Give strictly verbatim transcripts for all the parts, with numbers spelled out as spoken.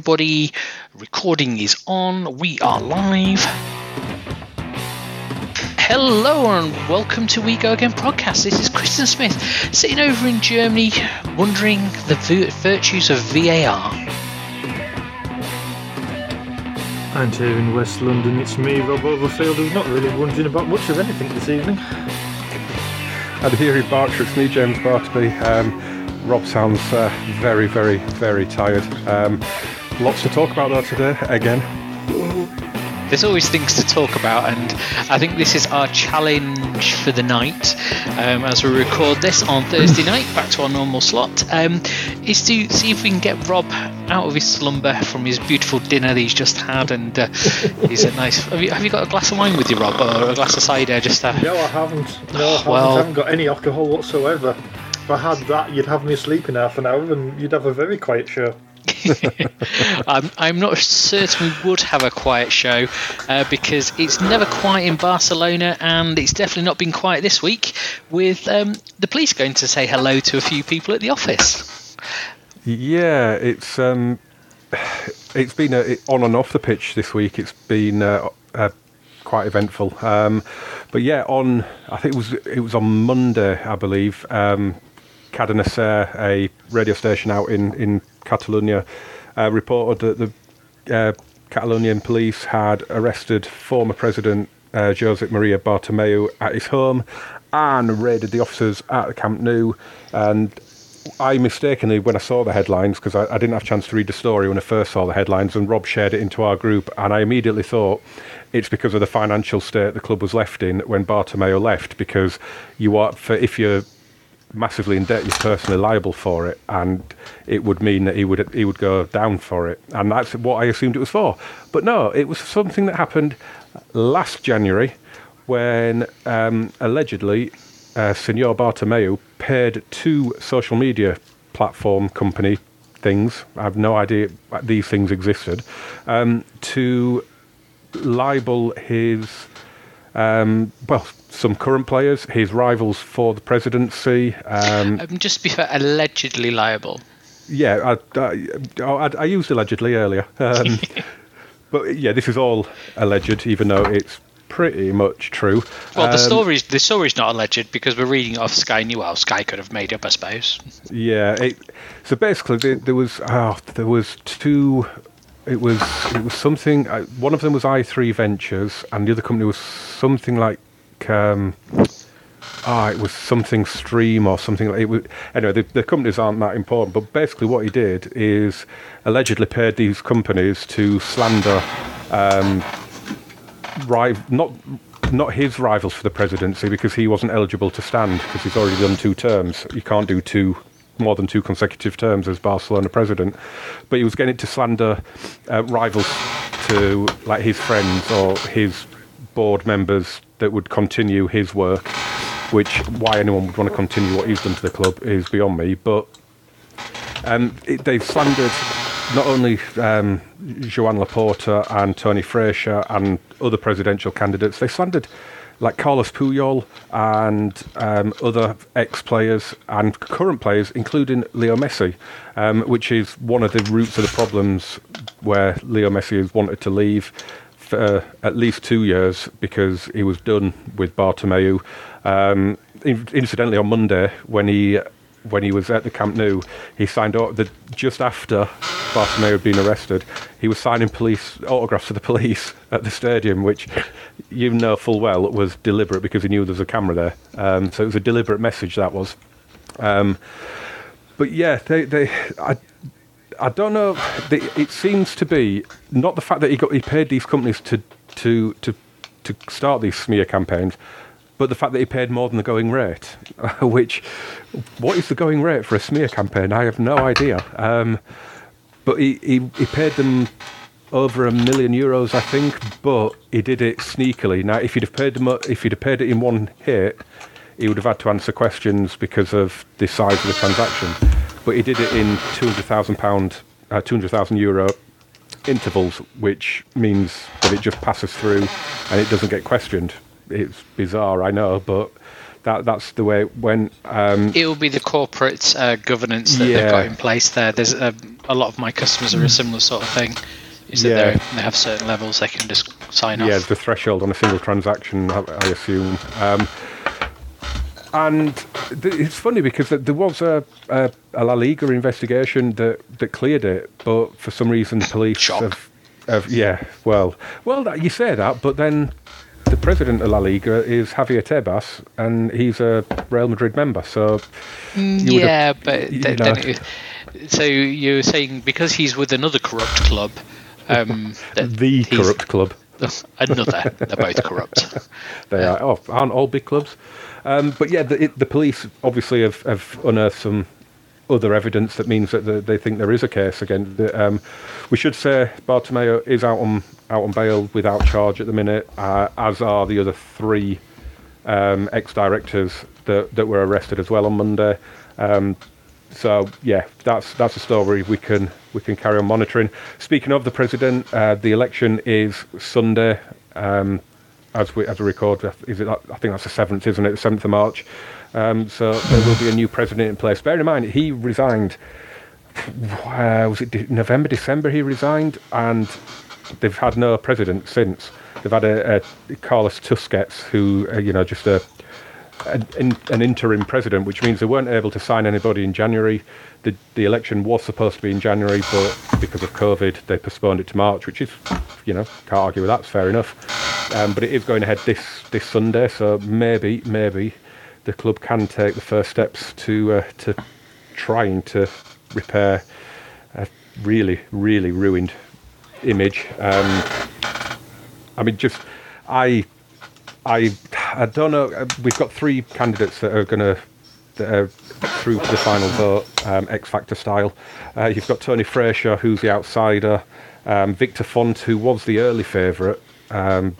Everybody, recording is on. We are live. Hello and welcome to We Go Again podcast. This is Kristen Smith sitting over in Germany, wondering the virtues of V A R. And here in West London, it's me, Rob Overfield, who's not really wondering about much of anything this evening. And here in Berkshire, it's me, James Bartby. Um, Rob sounds uh, very, very, very tired. Um, Lots to talk about that today, again. There's always things to talk about, and I think this is our challenge for the night, um, as we record this on Thursday night, back to our normal slot, um, is to see if we can get Rob out of his slumber from his beautiful dinner that he's just had, and uh, he's a nice... Have you, have you got a glass of wine with you, Rob, or a glass of cider? Just to... No, I haven't. No, I haven't. Well, I haven't got any alcohol whatsoever. If I had that, you'd have me asleep in half an hour, and you'd have a very quiet show. I'm, I'm not certain we would have a quiet show uh, because it's never quiet in Barcelona, and it's definitely not been quiet this week with um, the police going to say hello to a few people at the office. Yeah, it's um, it's been a, it, on and off the pitch this week. It's been uh, uh, quite eventful, um, but yeah, on I think it was it was on Monday, I believe. Um, Cadena, a radio station out in, in Catalonia, uh, reported that the uh, Catalonian police had arrested former President uh, Josep Maria Bartomeu at his home and raided the officers at the Camp Nou. And I mistakenly, when I saw the headlines, because I, I didn't have a chance to read the story when I first saw the headlines, and Rob shared it into our group, and I immediately thought it's because of the financial state the club was left in when Bartomeu left, because you are, for if you're massively in debt, you're personally liable for it, and it would mean that he would he would go down for it, and that's what I assumed it was for. But no, it was something that happened last January when um, allegedly uh, Senor Bartomeu paid two social media platform company things, I have no idea these things existed, um, to libel his um, well some current players, his rivals for the presidency. Um, um, just to be fair, allegedly liable. Yeah, I, I, I, I used allegedly earlier. Um, but yeah, this is all alleged, even though it's pretty much true. Well, um, the story's the story's not alleged because we're reading off Sky News. Well, Sky could have made up, I suppose. Yeah. It, so basically, there, there was oh, there was two. It was it was something. One of them was I three Ventures, and the other company was something like. Um, oh, it was something stream or something like it was. Anyway, the, the companies aren't that important, but basically, what he did is allegedly paid these companies to slander, um, rival, not not his rivals for the presidency, because he wasn't eligible to stand because he's already done two terms. You can't do two more than two consecutive terms as Barcelona president. But he was getting it to slander uh, rivals to like his friends or his board members that would continue his work, which why anyone would want to continue what he's done to the club is beyond me. But um, it, they've slandered not only um, Joan Laporta and Tony Freycia and other presidential candidates, they slandered like Carles Puyol and um, other ex-players and current players, including Leo Messi, um, which is one of the roots of the problems where Leo Messi has wanted to leave. Uh, at least two years because he was done with Bartomeu. Um, in, incidentally, on Monday when he when he was at the Camp Nou, he signed out the, just after Bartomeu had been arrested. He was signing police autographs to the police at the stadium, which you know full well was deliberate because he knew there was a camera there. Um, so it was a deliberate message that was. Um, but yeah, they they. I, I don't know. It seems to be not the fact that he got he paid these companies to to to to start these smear campaigns, but the fact that he paid more than the going rate. Which, what is the going rate for a smear campaign? I have no idea. Um, but he, he he paid them over a million euros, I think. But he did it sneakily. Now, if he'd have paid them, if he'd have paid it in one hit, he would have had to answer questions because of the size of the transaction. But he did it in two hundred thousand pounds, uh, two hundred thousand euro intervals, which means that it just passes through and it doesn't get questioned. It's bizarre, I know, but that that's the way it went. Um, it will be the corporate uh, governance that yeah. they've got in place there. There's a, a lot of my customers are a similar sort of thing. Is that yeah. they have certain levels they can just sign off. Yeah, the threshold on a single transaction, I, I assume. Um, and th- it's funny because th- there was a, a, a La Liga investigation that, that cleared it, but for some reason the police Shock. have, have... Yeah, well, well, that, you say that, but then the president of La Liga is Javier Tebas, and he's a Real Madrid member, so... Yeah, but... You th- then it, so you're saying because he's with another corrupt club... Um, the corrupt club. Another. They're both corrupt. They are. Oh, aren't all big clubs? Um, but yeah, the, it, the police obviously have, have unearthed some other evidence that means that the, they think there is a case again. The, um, we should say Bartomeu is out on out on bail without charge at the minute, uh, as are the other three um, ex-directors that, that were arrested as well on Monday. Um, So yeah, that's that's a story we can we can carry on monitoring. Speaking of the president, uh, the election is Sunday, um, as we as we record. Is it? I think that's the seventh, isn't it? The seventh of March. Um, so there will be a new president in place. Bear in mind, he resigned. Uh, was it de- November, December? He resigned, and they've had no president since. They've had a, a Carlos Tusquets, who uh, you know just a. An, an interim president, which means they weren't able to sign anybody in January. The, the election was supposed to be in January, but because of COVID, they postponed it to March, which is, you know, can't argue with that. It's fair enough. Um, but it is going ahead this, this Sunday, so maybe, maybe the club can take the first steps to uh, to trying to repair a really, really ruined image. Um, I mean, just I. I I don't know. We've got three candidates that are going to that are through to the final vote, um, X Factor style. Uh, you've got Tony Freycia, who's the outsider. Um, Victor Font, who was the early favourite. Um,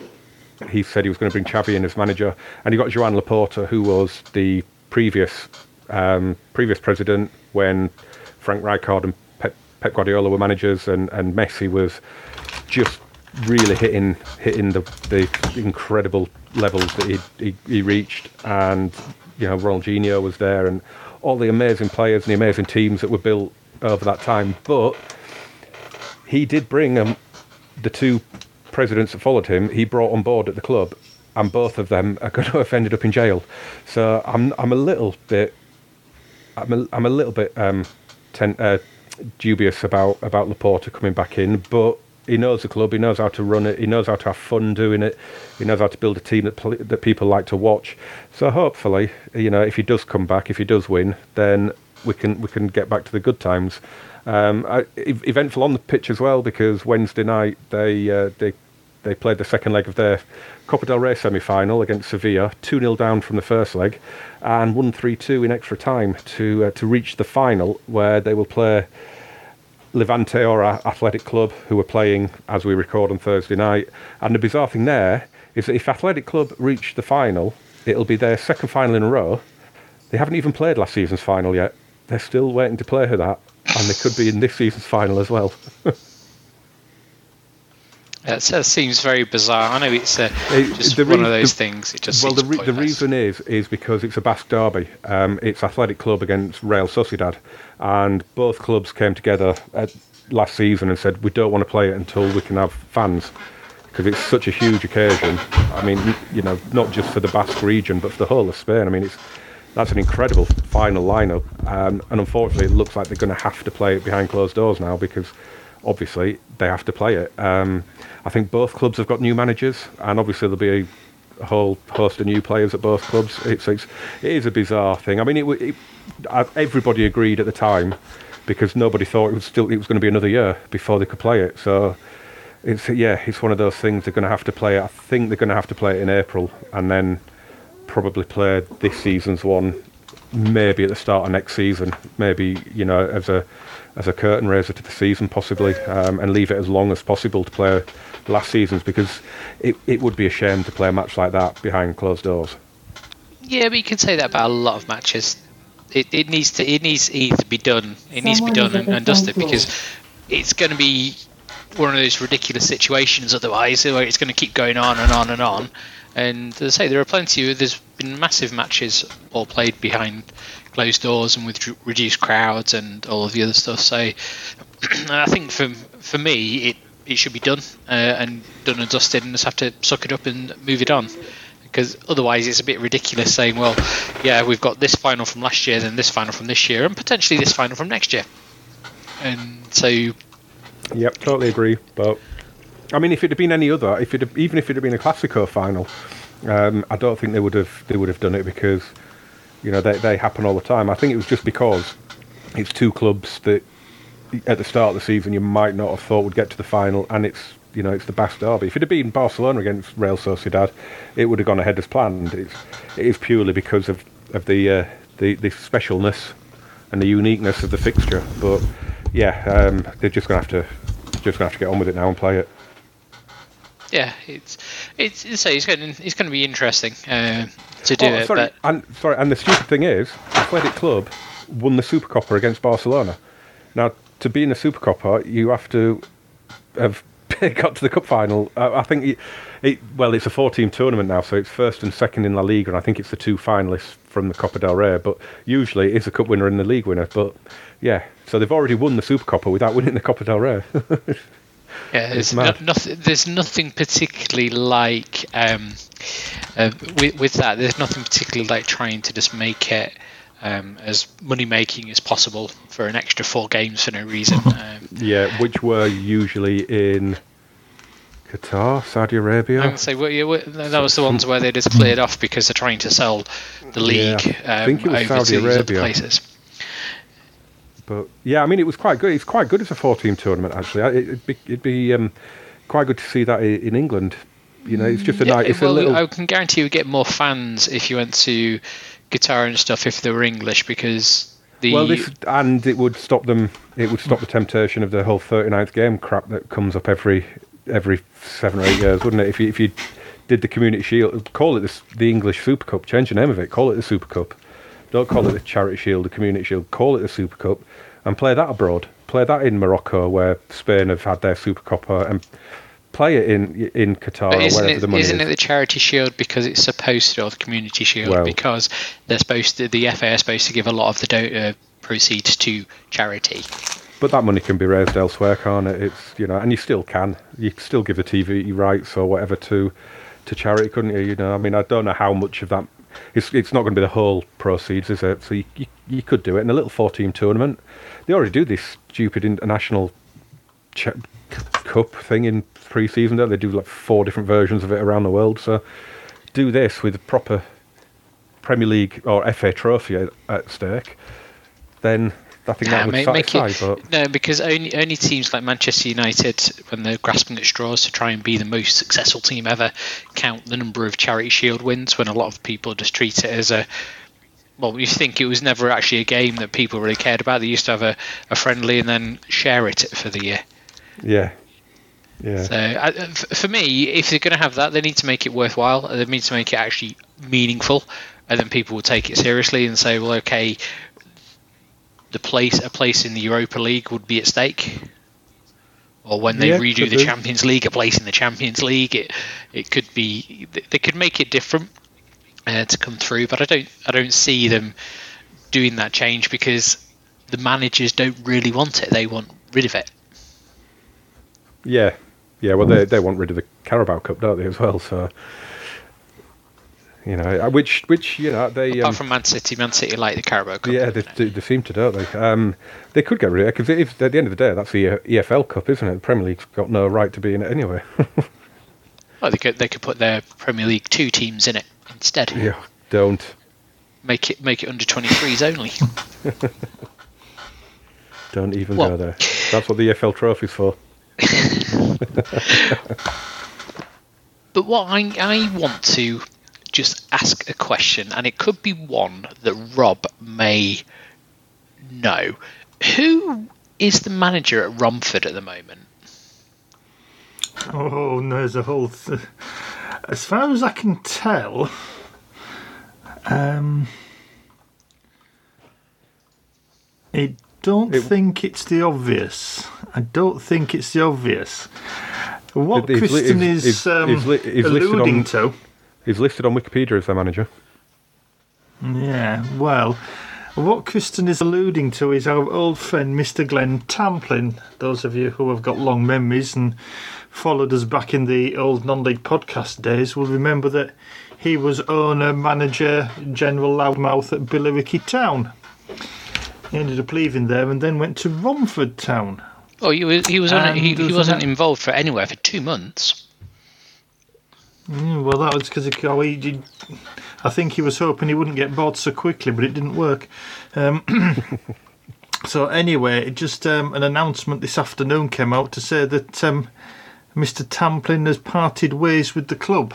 he said he was going to bring Xavi in as manager, and you've got Joan Laporta, who was the previous um, previous president when Frank Rijkaard and Pep, Pep Guardiola were managers, and, and Messi was just really hitting hitting the the incredible levels that he, he he reached, and you know Ronaldinho was there, and all the amazing players and the amazing teams that were built over that time. But he did bring um, the two presidents that followed him. He brought on board at the club, and both of them are going to have ended up in jail. So I'm I'm a little bit I'm a, I'm a little bit um ten, uh, dubious about about Laporta coming back in, but. He knows the club, he knows how to run it, he knows how to have fun doing it, he knows how to build a team that pl- that people like to watch. So hopefully, you know, if he does come back, if he does win, then we can we can get back to the good times. Um, I, eventful on the pitch as well, because Wednesday night they uh, they they played the second leg of their Copa del Rey semi-final against Sevilla, two nil down from the first leg, and won three two in extra time to uh, to reach the final, where they will play Levante or Athletic Club, who are playing as we record on Thursday night. And the bizarre thing there is that if Athletic Club reach the final, it'll be their second final in a row. They haven't even played last season's final yet. They're still waiting to play her that, and they could be in this season's final as well. That seems very bizarre. I know it's uh, it, just one re- of those the, things. It just well, the, re- the reason is is because it's a Basque derby. Um, it's Athletic Club against Real Sociedad, and both clubs came together at, last season and said we don't want to play it until we can have fans, because it's such a huge occasion. I mean, you know, not just for the Basque region but for the whole of Spain. I mean, it's that's an incredible final lineup, um, and unfortunately, it looks like they're going to have to play it behind closed doors now because. Obviously, they have to play it. Um, I think both clubs have got new managers, and obviously there'll be a whole host of new players at both clubs. It's, it's it is a bizarre thing. I mean, it, it, everybody agreed at the time because nobody thought it was still it was going to be another year before they could play it. So it's yeah, it's one of those things they're going to have to play it. I think they're going to have to play it in April, and then probably play this season's one, maybe at the start of next season, maybe you know as a. as a curtain raiser to the season possibly, um, and leave it as long as possible to play last season's, because it, it would be a shame to play a match like that behind closed doors. Yeah, but you can say that about a lot of matches. It it needs to it needs to be done. It Someone needs to be done and, and dusted, because it's going to be one of those ridiculous situations otherwise, where it's going to keep going on and on and on. And as I say, there are plenty of, there's been massive matches all played behind closed doors and with reduced crowds and all of the other stuff. So and I think for for me, it, it should be done uh, and done and dusted, and just have to suck it up and move it on. Because otherwise it's a bit ridiculous saying, well, yeah, we've got this final from last year, then this final from this year, and potentially this final from next year. And so... Yep, totally agree. But, I mean, if it had been any other, if it had, even if it had been a Classico final, um, I don't think they would have they would have done it, because, you know, they, they happen all the time. I think it was just because it's two clubs that at the start of the season you might not have thought would get to the final, and it's, you know, it's the Basque derby. If it had been Barcelona against Real Sociedad, it would have gone ahead as planned. It's, it is purely because of of the uh, the the specialness and the uniqueness of the fixture. But yeah, um, they're just gonna have to just gonna have to get on with it now and play it. Yeah, it's it's it's, it's going it's going to be interesting uh, to do oh, sorry, it. But... And sorry, and the stupid thing is, Athletic Club won the Supercopa against Barcelona. Now, to be in the Supercopa, you have to have got to the cup final. Uh, I think, it, it, well, it's a four-team tournament now, so it's first and second in La Liga, and I think it's the two finalists from the Copa del Rey, but usually it's a cup winner and the league winner. But, yeah, so they've already won the Supercopa without winning the Copa del Rey. Yeah, it's no, nothing, there's nothing particularly like, um, uh, with, with that, there's nothing particularly like trying to just make it Um, as money-making as possible for an extra four games for no reason. Um, yeah, which were usually in Qatar, Saudi Arabia. I would say well, yeah, well, that was the ones where they just cleared off because they're trying to sell the league yeah, um, over Saudi to Arabia. Other places. But yeah, I mean, it was quite good. It's quite good as a four-team tournament, actually. It'd be, it'd be um, quite good to see that in England. You know, it's just a yeah, night. It's well, a little... I can guarantee you would get more fans if you went to Guitar and stuff if they were English, because the well this and it would stop them it would stop the temptation of the whole thirty-ninth game crap that comes up every every seven or eight years, wouldn't it, if you if you did the Community Shield, call it this, the English Super Cup, change the name of it, call it the Super Cup, don't call it the Charity Shield, the Community Shield, call it the Super Cup, and play that abroad, play that in Morocco where Spain have had their Super Copa, and play it in in Qatar or wherever it, the money isn't is. Isn't it the Charity Shield because it's supposed to, or the Community Shield well, because they're supposed to, the F A is supposed to give a lot of the do, uh, proceeds to charity. But that money can be raised elsewhere, can't it? It's, you know, and you still can. You can still give the T V rights or whatever to to charity, couldn't you? You know, I mean, I don't know how much of that. It's it's not going to be the whole proceeds, is it? So you you, you could do it in a little four-team tournament. They already do this stupid international Ch- cup thing in pre-season, don't they? They do like four different versions of it around the world. So do this with a proper Premier League or F A Trophy at stake, then I think that yeah, would make, satisfy. Make it, but... No, because only only teams like Manchester United, when they're grasping at straws to try and be the most successful team ever, count the number of Charity Shield wins, when a lot of people just treat it as a... Well, you think it was never actually a game that people really cared about. They used to have a, a friendly and then share it for the year. Yeah. Yeah. So I, for me, if they're going to have that, they need to make it worthwhile. They need to make it actually meaningful, and then people will take it seriously and say, "Well, okay, the place a place in the Europa League would be at stake." Or when they yeah, redo the be. Champions League, a place in the Champions League, it it could be. They could make it different uh, to come through, but I don't I don't see them doing that change because the managers don't really want it. They want rid of it. Yeah. Yeah, well, they they want rid of the Carabao Cup, don't they, as well? So, you know, which which you know they apart um, from Man City, Man City like the Carabao Cup. Yeah, they, they they seem to, don't they? Um, they could get rid of it because if at the end of the day, that's the E F L Cup, isn't it? The Premier League's got no right to be in it anyway. Well, they could they could put their Premier League two teams in it instead. Yeah, don't make it make it under twenty-threes only. Don't even well, go there. That's what the E F L Trophy's for. But what I, I want to just ask a question, and it could be one that Rob may know. Who is the manager at Romford at the moment? Oh, no, there's a whole... Th- as far as I can tell... Um, it... Don't it, think it's the obvious. I don't think it's the obvious. What he's, Kristen he's, is he's, um, he's li- he's alluding on, to... He's listed on Wikipedia as their manager. Yeah, well, what Kristen is alluding to is our old friend Mister Glenn Tamplin. Those of you who have got long memories and followed us back in the old non-league podcast days will remember that he was owner, manager, general loudmouth at Billericay Town. He ended up leaving there and then went to Romford Town. Oh, he was, he was on, he, he wasn't involved for anywhere for two months. Mm, well, that was because he, he, I think he was hoping he wouldn't get bored so quickly, but it didn't work. Um, so anyway, it just um, an announcement this afternoon came out to say that um, Mister Tamplin has parted ways with the club,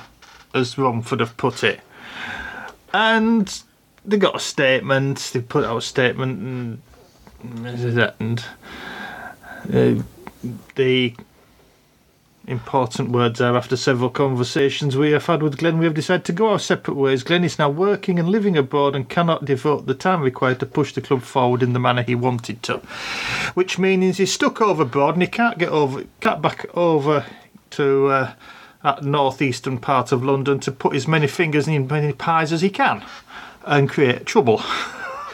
as Romford have put it. And they got a statement. They put out a statement, and, and uh, the important words are, after several conversations we have had with Glenn, we have decided to go our separate ways. Glenn is now working and living abroad and cannot devote the time required to push the club forward in the manner he wanted to, which means he's stuck overboard and he can't get over, can't back over to uh, that northeastern part of London to put as many fingers in as many pies as he can and create trouble.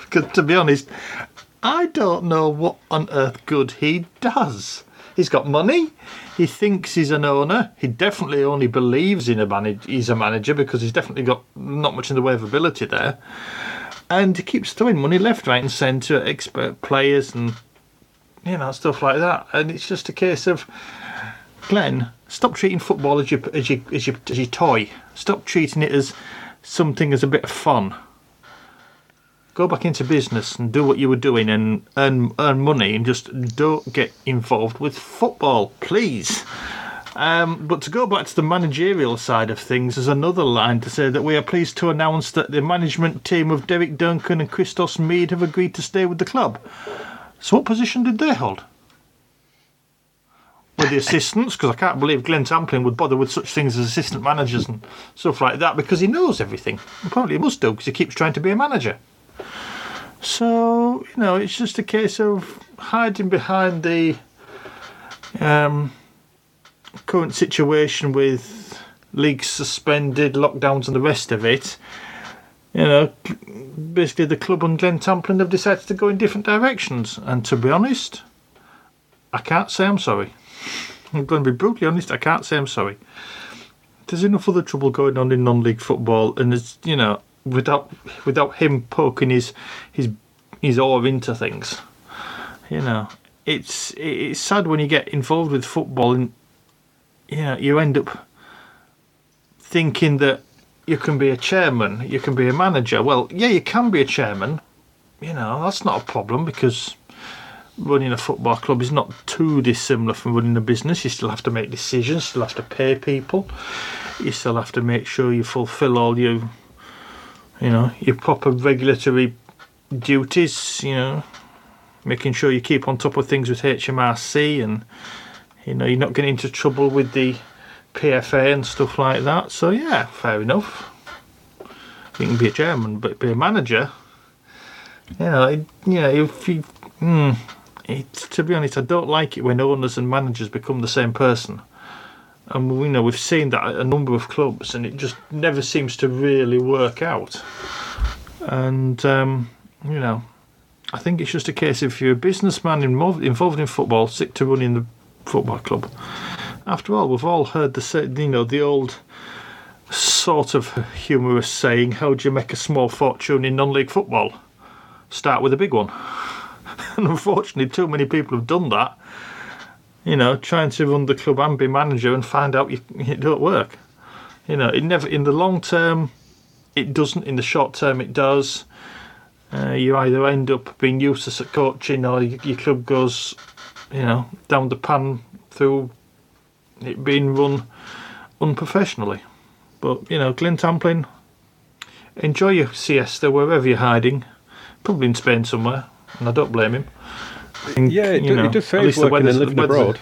Because to be honest, I don't know what on earth good he does. He's got money. He thinks he's an owner. He definitely only believes in a manage- he's a manager, because he's definitely got not much in the way of ability there. And he keeps throwing money left, right and centre at expert players and, you know, stuff like that. And it's just a case of, Glenn, stop treating football as your, as your, as your, as your toy. Stop treating it as something as a bit of fun. Go back into business and do what you were doing and earn, earn money, and just don't get involved with football, please. Um, but to go back to the managerial side of things, there's another line to say that we are pleased to announce that the management team of Derek Duncan and Christos Mead have agreed to stay with the club. So what position did they hold? Were the assistants? Because I can't believe Glenn Tamplin would bother with such things as assistant managers and stuff like that, because he knows everything. Apparently he must do, because he keeps trying to be a manager. So, you know, it's just a case of hiding behind the um, current situation with leagues suspended, lockdowns and the rest of it. You know, basically the club and Glenn Tamplin have decided to go in different directions. And to be honest, I can't say I'm sorry. I'm going to be brutally honest, I can't say I'm sorry. There's enough other trouble going on in non-league football, and it's, you know, without without him poking his his his oar into things, you know, it's it's sad when you get involved with football and, you know, you end up thinking that you can be a chairman, you can be a manager. Well, yeah, you can be a chairman, you know, that's not a problem, because running a football club is not too dissimilar from running a business. You still have to make decisions, still have to pay people, you still have to make sure you fulfil all your You know, your proper regulatory duties, you know, making sure you keep on top of things with H M R C, and, you know, you're not getting into trouble with the P F A and stuff like that. So, yeah, fair enough. You can be a chairman, but be a manager. You know, it, you know if you, mm, it, to be honest, I don't like it when owners and managers become the same person. And we know we've seen that at a number of clubs, and it just never seems to really work out. And um, you know, I think it's just a case of, if you're a businessman involved involved in football, stick to running the football club. After all, we've all heard the you know the old sort of humorous saying: "How do you make a small fortune in non-league football? Start with a big one." And unfortunately, too many people have done that. You know, trying to run the club and be manager, and find out you, it don't work. You know, it never, in the long term, it doesn't. In the short term, it does. Uh, you either end up being useless at coaching, or your, your club goes, you know, down the pan through it being run unprofessionally. But, you know, Glenn Tamplin, enjoy your siesta wherever you're hiding. Probably in Spain somewhere, and I don't blame him. Think, yeah, it, you know, it does say working and living abroad.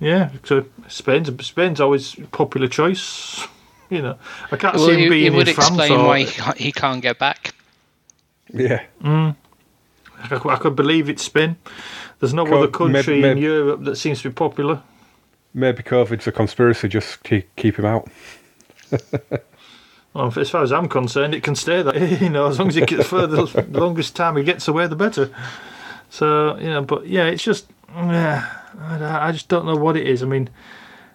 Yeah, so Spain's, Spain's always a popular choice. You know, I can't well, see him you, being in France. It would explain why he can't get back. Yeah. Mm. I could believe it's Spain. There's no Co- other country maybe, maybe, in Europe that seems to be popular. Maybe COVID's a conspiracy just to keep him out. Well, as far as I'm concerned, it can stay that, you know, as long as it gets further, the longest time he gets away, the better. So, you know, but yeah, it's just, yeah, I just don't know what it is. I mean,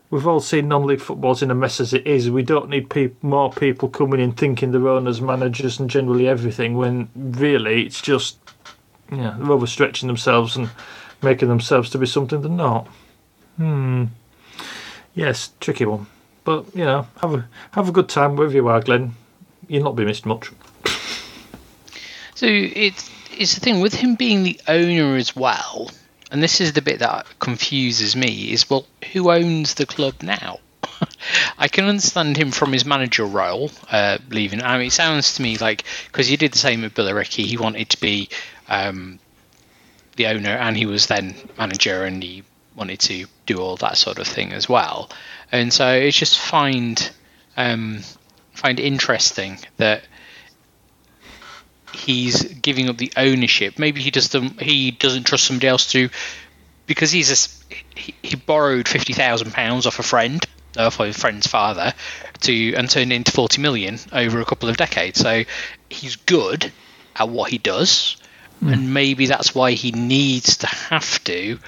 we've all seen non-league football's in a mess as it is. We don't need pe- more people coming in thinking they're owners, managers, and generally everything, when really it's just, yeah, you know, they're overstretching themselves and making themselves to be something they're not. Hmm. Yes, tricky one. But, you know, have a, have a good time wherever you are, Glenn. You'll not be missed much. So it's, it's the thing, with him being the owner as well, and this is the bit that confuses me, is, well, who owns the club now? I can understand him from his manager role, uh, leaving. I mean, it sounds to me like, because he did the same with Bilaricki, he wanted to be um, the owner, and he was then manager, and he wanted to do all that sort of thing as well. And so it's just find um, find interesting that he's giving up the ownership. Maybe he doesn't he doesn't trust somebody else to, because he's a, he, he borrowed fifty thousand pounds off a friend, off a friend's father, to and turned into forty million over a couple of decades. So he's good at what he does, mm. and maybe that's why he needs to have to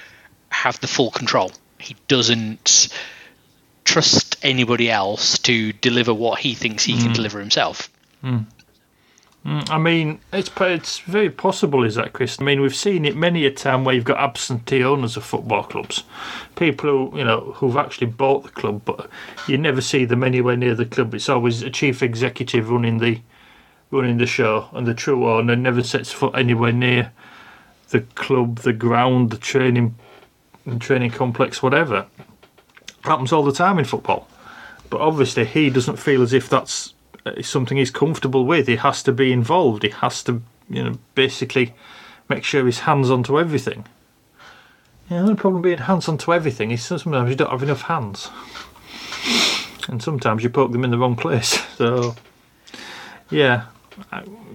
have the full control. He doesn't trust anybody else to deliver what he thinks he mm. can deliver himself. Mm. Mm. I mean, it's it's very possible, is that, Chris? I mean, we've seen it many a time where you've got absentee owners of football clubs, people who, you know, who've actually bought the club, but you never see them anywhere near the club. It's always a chief executive running the running the show, and the true owner never sets foot anywhere near the club, the ground, the training the training complex, whatever. Happens all the time in football, but obviously he doesn't feel as if that's something he's comfortable with. He has to be involved. He has to, you know, basically make sure he's hands on to everything. Yeah, the problem being hands on to everything is sometimes you don't have enough hands, and sometimes you poke them in the wrong place. So, yeah,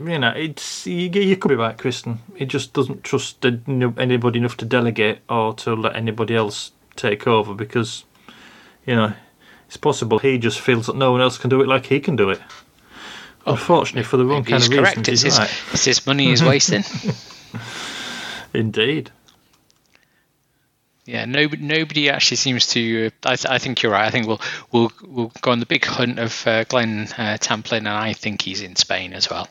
you know, it's you, you could be right, Kristen. He just doesn't trust anybody enough to delegate or to let anybody else take over, because, you know, it's possible he just feels that no one else can do it like he can do it. Well, unfortunately, for the wrong kind of correct. reason. It's he's correct. Right. It's his money he's wasting. Indeed. Yeah, no, nobody actually seems to... Uh, I, I think you're right. I think we'll we'll, we'll go on the big hunt of uh, Glenn uh, Tamplin, and I think he's in Spain as well.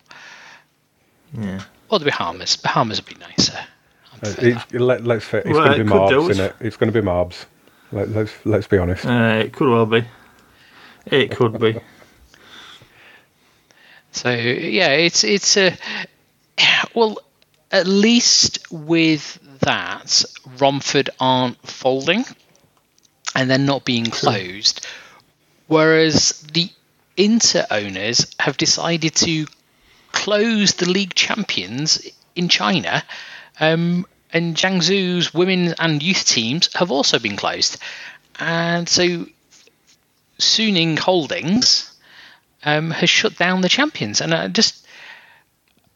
Yeah. Or the Bahamas. Bahamas would be nicer. Uh, it's, let, let's say, it's well, going to be it Marbs, isn't it? It's going to be Marbs. Let's let's be honest. Uh, it could well be. It could be. So yeah, it's it's a well. At least with that, Romford aren't folding, and they're not being closed. Whereas the Inter owners have decided to close the league champions in China. Um, And Jiangsu's women and youth teams have also been closed. And so Suning Holdings um, has shut down the champions. And I just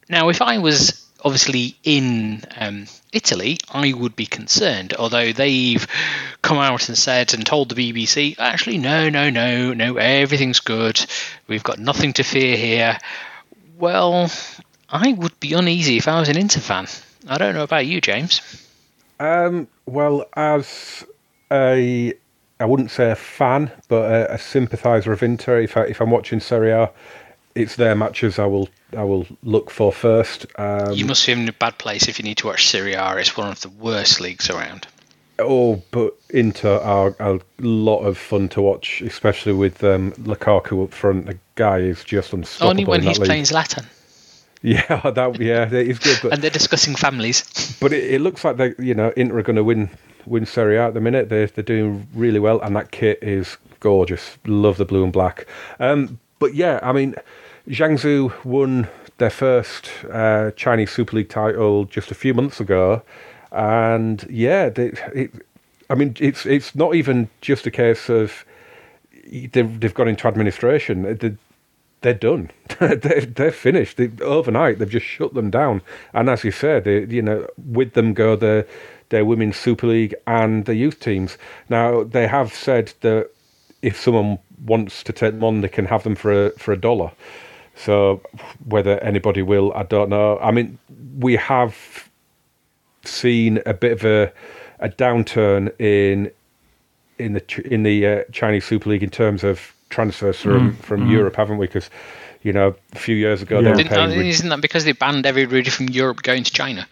now, if I was obviously in um, Italy, I would be concerned, although they've come out and said and told the B B C, actually, no, no, no, no, everything's good. We've got nothing to fear here. Well, I would be uneasy if I was an Inter fan. I don't know about you, James. Um, well, as a, I wouldn't say a fan, but a, a sympathiser of Inter, if, I, if I'm watching Serie A, it's their matches I will I will look for first. Um, you must be in a bad place if you need to watch Serie A. It's one of the worst leagues around. Oh, but Inter are a lot of fun to watch, especially with um, Lukaku up front. The guy is just unstoppable. Only when in that he's league. Playing Zlatan. Yeah, that yeah, it's good. But, and they're discussing families. But it, it looks like they, you know, Inter are going to win win Serie A at the minute. They're they're doing really well, and that kit is gorgeous. Love the blue and black. Um, but yeah, I mean, Jiangsu won their first uh, Chinese Super League title just a few months ago, and yeah, they, it, I mean, it's it's not even just a case of they've they've gone into administration. They, they're done. they're, they're finished. They, overnight, they've just shut them down. And as you said, they, you know, with them go the their Women's Super League and the youth teams. Now, they have said that if someone wants to take them on, they can have them for a, for a dollar. So whether anybody will, I don't know. I mean, we have seen a bit of a a downturn in in the in the uh, Chinese Super League in terms of transfers from mm, from mm. Europe, haven't we? Because, you know, a few years ago yeah. they were paying. Didn't, isn't that because they banned everybody from Europe going to China?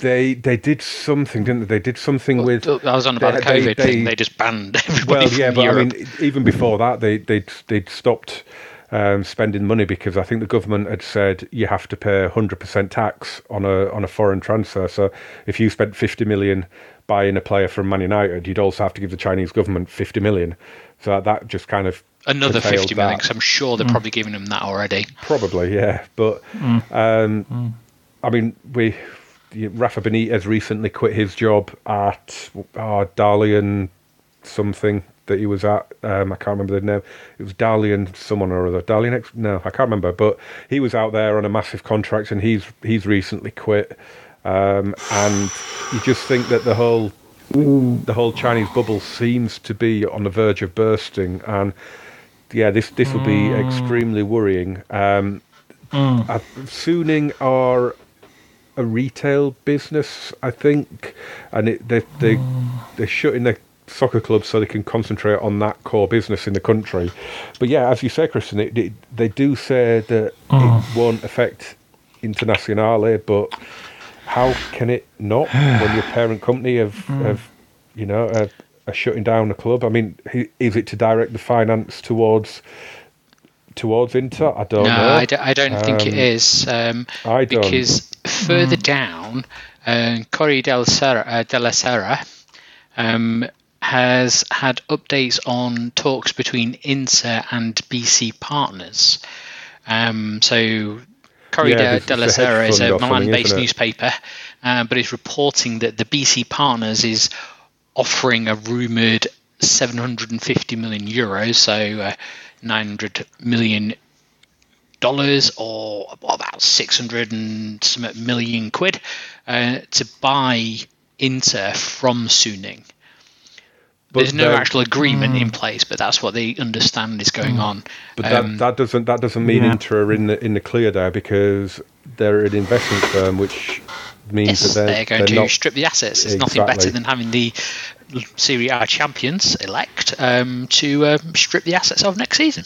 They they did something, didn't they? They did something well, with. I was on about they, the COVID they, thing. They just banned everybody. Well, yeah, from but Europe. I mean, even before that, they they they'd stopped. Um, spending money because I think the government had said you have to pay one hundred percent tax on a on a foreign transfer. So if you spent fifty million buying a player from Man United, you'd also have to give the Chinese government fifty million. So that just kind of another fifty million. Because I'm sure they're mm. probably giving them that already. Probably, yeah. But mm. Um, mm. I mean, we Rafa Benitez recently quit his job at oh, Dalian something. That he was at, um, I can't remember the name. It was Dalian someone or other. Dalian, X? no, I can't remember. But he was out there on a massive contract, and he's he's recently quit. Um, and you just think that the whole the whole Chinese bubble seems to be on the verge of bursting. And yeah, this this will be mm. extremely worrying. Um, mm. uh, Suning are a retail business, I think, and it, they they they're shutting their soccer clubs so they can concentrate on that core business in the country. But yeah, as you say, Kristen, it, it, they do say that oh. it won't affect Internazionale, but how can it not when your parent company have, mm. have you know, are, are shutting down the club? I mean, is it to direct the finance towards towards Inter? I don't no, know. No, I, d- I don't um, think it is. Um, I don't. Because further mm. down, um, Corri della Sera, uh, della Sera um, has had updates on talks between Inter and B C Partners. Um, so, Corriere yeah, della Sera is a Milan-based newspaper, uh, but it's reporting that the B C Partners is offering a rumoured seven hundred fifty million euros, so uh, nine hundred million dollars or about six hundred and some million quid, uh, to buy Inter from Suning. But There's no actual agreement mm, in place, but that's what they understand is going mm, on. But um, that, that doesn't that doesn't mean yeah. Inter are in the in the clear there, because they're an investment firm, which means yes, that they're, they're going they're to not, strip the assets. It's exactly. nothing better than having the Serie A champions elect um, to um, strip the assets of next season.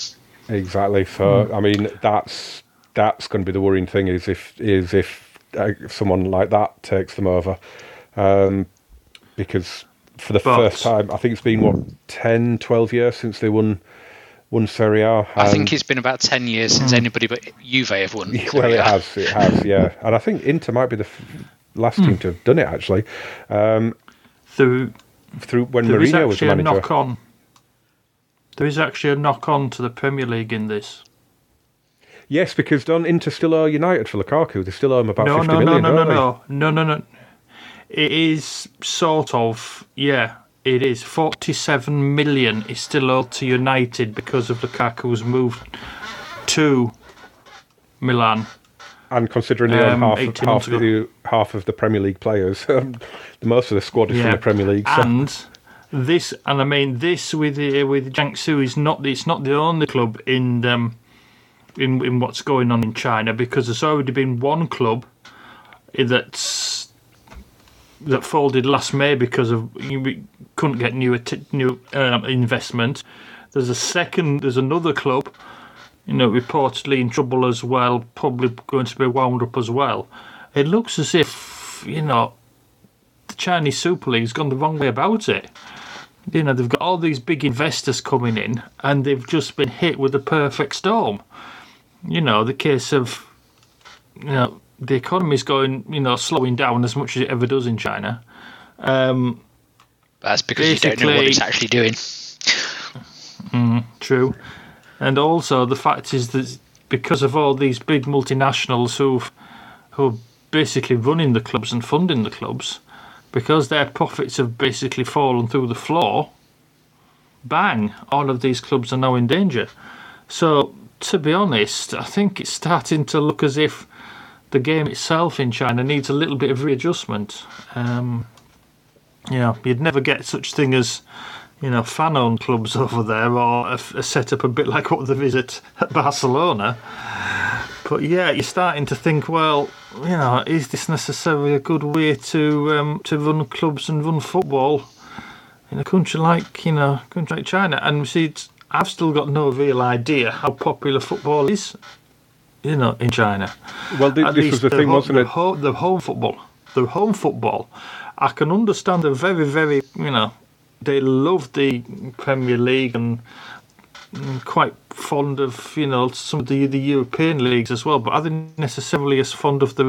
Exactly. So mm. I mean, that's that's going to be the worrying thing is if is if uh, someone like that takes them over, um, because. For the but, first time, I think it's been, what, ten, twelve years since they won won Serie A. I think it's been about ten years since anybody but Juve have won Serie A. Well, it has, it has, yeah. And I think Inter might be the f- last mm. team to have done it, actually. Um, through, through when there Mourinho was the manager. A knock on. There is actually a knock-on to the Premier League in this. Yes, because don't Inter still owe United for Lukaku? They still owe him about no, fifty no, million, no, no, no, no, no, no, no, no. It is sort of, yeah, it is. forty-seven million is still owed to United because of Lukaku's move to Milan. And considering they um, own half, half, the, half of the Premier League players, most of the squad is yeah. from the Premier League. So. And this, and I mean, this with uh, with Jiangsu is not. It's not the only club in um, in in what's going on in China, because there's already been one club that's. that folded last May because of we couldn't get new new um, investment. There's a second. There's another club, you know, reportedly in trouble as well. Probably going to be wound up as well. It looks as if, you know, the Chinese Super League's gone the wrong way about it. You know, they've got all these big investors coming in, and they've just been hit with the perfect storm. You know, the case of, you know. The economy's going, you know, slowing down as much as it ever does in China. Um, That's because you don't know what it's actually doing. Mm, true. And also the fact is that because of all these big multinationals who've, who are basically running the clubs and funding the clubs, because their profits have basically fallen through the floor, bang, all of these clubs are now in danger. So to be honest, I think it's starting to look as if the game itself in China needs a little bit of readjustment. Um, you know, you'd never get such thing as, you know, fan-owned clubs over there, or a, a setup a bit like what there is at Barcelona. But yeah, you're starting to think, well, you know, is this necessarily a good way to um, to run clubs and run football in a country like, you know, country like China? And see, it's, I've still got no real idea how popular football is, you know, in China. Well, this, this was the thing, home, wasn't it? The home, the home football, the home football. I can understand the very, very, you know, they love the Premier League and quite fond of, you know, some of the, the European leagues as well, but are they necessarily as fond of the,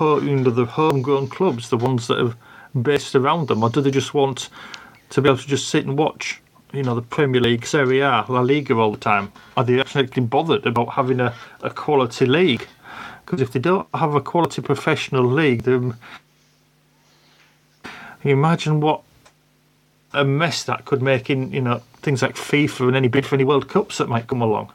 you know, the homegrown clubs, the ones that are based around them, or do they just want to be able to just sit and watch, you know, the Premier League, Serie A, La Liga all the time? Are they actually bothered about having a, a quality league? Because if they don't have a quality professional league, then imagine what a mess that could make in, you know, things like FIFA and any bid for any World Cups that might come along.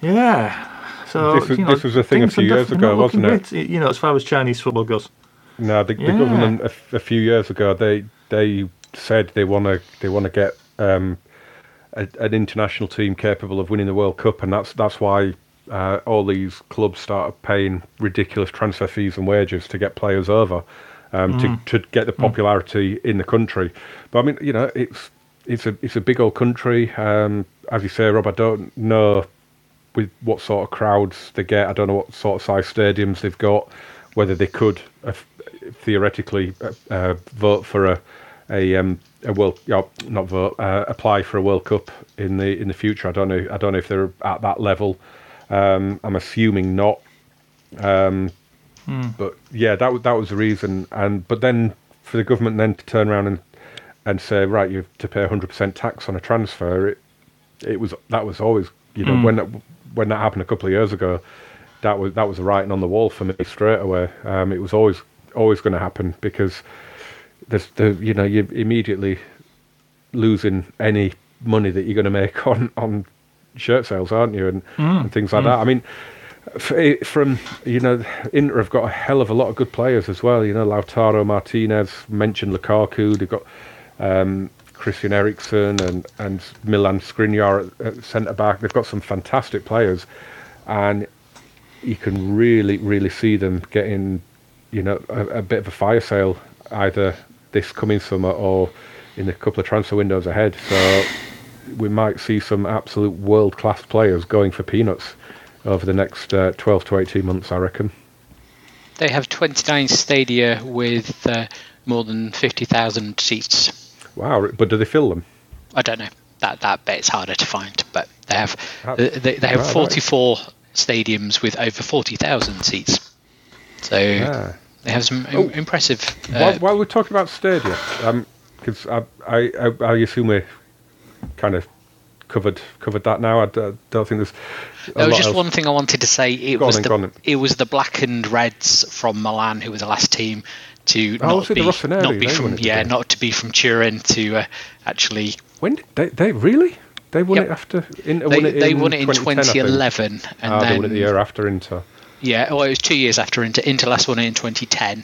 Yeah. So this was, you know, this was a thing a few years ago, wasn't it? Bit, you know, as far as Chinese football goes. No, the, yeah. the government a, a few years ago they they said they want to they want to get um, a, an international team capable of winning the World Cup, and that's that's why uh, all these clubs started paying ridiculous transfer fees and wages to get players over. Um, mm. to, to get the popularity mm. in the country. But I mean, you know, it's it's a it's a big old country. Um, as you say, Rob, I don't know with what sort of crowds they get. I don't know what sort of size stadiums they've got. Whether they could uh, theoretically uh, uh, vote for a a um a world uh, not vote uh, apply for a World Cup in the in the future. I don't know. I don't know if they're at that level. Um, I'm assuming not. Um, Mm. But yeah, that that was the reason, and but then for the government then to turn around and, and say, right, you have to pay one hundred percent tax on a transfer. It it was that was always, you know, mm. when that, when that happened a couple of years ago, that was that was the writing on the wall for me straight away. Um, it was always always going to happen because there's the you know you're immediately losing any money that you're going to make on, on shirt sales, aren't you, and mm. and things like mm. that. I mean. From, you know, Inter have got a hell of a lot of good players as well. You know, Lautaro Martinez, mentioned Lukaku. They've got um, Christian Eriksen and, and Milan Skriniar at, at centre-back. They've got some fantastic players. And you can really, really see them getting, you know, a, a bit of a fire sale either this coming summer or in a couple of transfer windows ahead. So we might see some absolute world-class players going for peanuts over the next uh, twelve to eighteen months, I reckon. They have twenty-nine stadia with uh, more than fifty thousand seats. Wow, but do they fill them? I don't know. That that bit's harder to find, but they have That's, they, they have right, forty-four right. stadiums with over forty thousand seats. So yeah. they have some oh, impressive... Uh, while, while we're talking about stadia, because um, I, I, I assume we're kind of covered covered that now. I don't think there's a there was lot just else. One thing I wanted to say. It go was on, the it was the black and reds from Milan who were the last team to oh, not, be, not be from yeah not to be from Turin to uh, actually when did they, they really they won yep. it after Inter they won it they in, won it in twenty eleven and oh, then they won it the year after Inter yeah well it was two years after Inter Inter last won it in twenty ten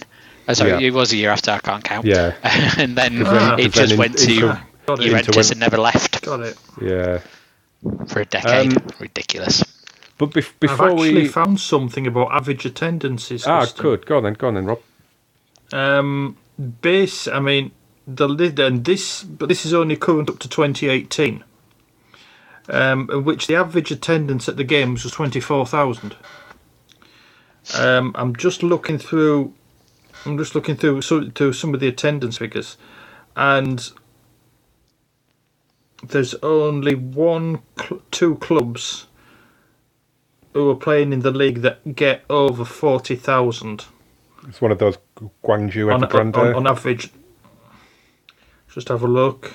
oh, sorry yeah. it was a year after I can't count yeah and then ah, it just then went in, to Got it. Juventus had never left. Got it. Yeah. For a decade. Um, Ridiculous. But bef- before I've actually we... found something about average attendances. Ah, good. Go on then. Go on then, Rob. Um, base, I mean, the and this, but this is only current up to twenty eighteen, um, in which the average attendance at the games was twenty-four thousand. Um, I'm just looking through. I'm just looking through so, to some of the attendance figures, and there's only one, cl- two clubs who are playing in the league that get over forty thousand. It's one of those Guangzhou on, Evergrande. On, on average, just have a look.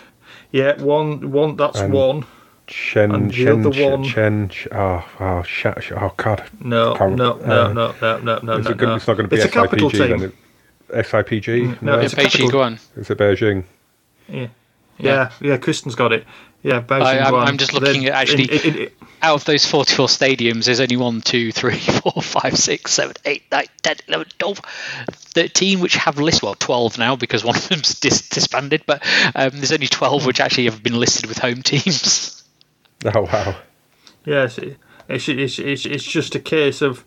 Yeah, one, one. That's and one. Chen, and the Chen, other one. Chen, Chen oh, oh, sh- sh- oh, God. No, no, no, um, no, no, no, no, no, good, no. It's not going to be it's S I P G. A capital team. Then. S I P G. No, no. It's, it's a capital. Go on. It's a Beijing. Yeah. Yeah, yeah, yeah, Kristen's got it. Yeah, I, I'm, I'm just looking They're, at actually, in, in, in, out of those forty-four stadiums, there's only one, two, three, four, five, six, seven, eight, nine, ten, eleven, twelve, thirteen which have lists, well, twelve now because one of them's dis- disbanded, but um, there's only twelve which actually have been listed with home teams. Oh, wow. Yeah, it's, it's, it's, it's, it's just a case of,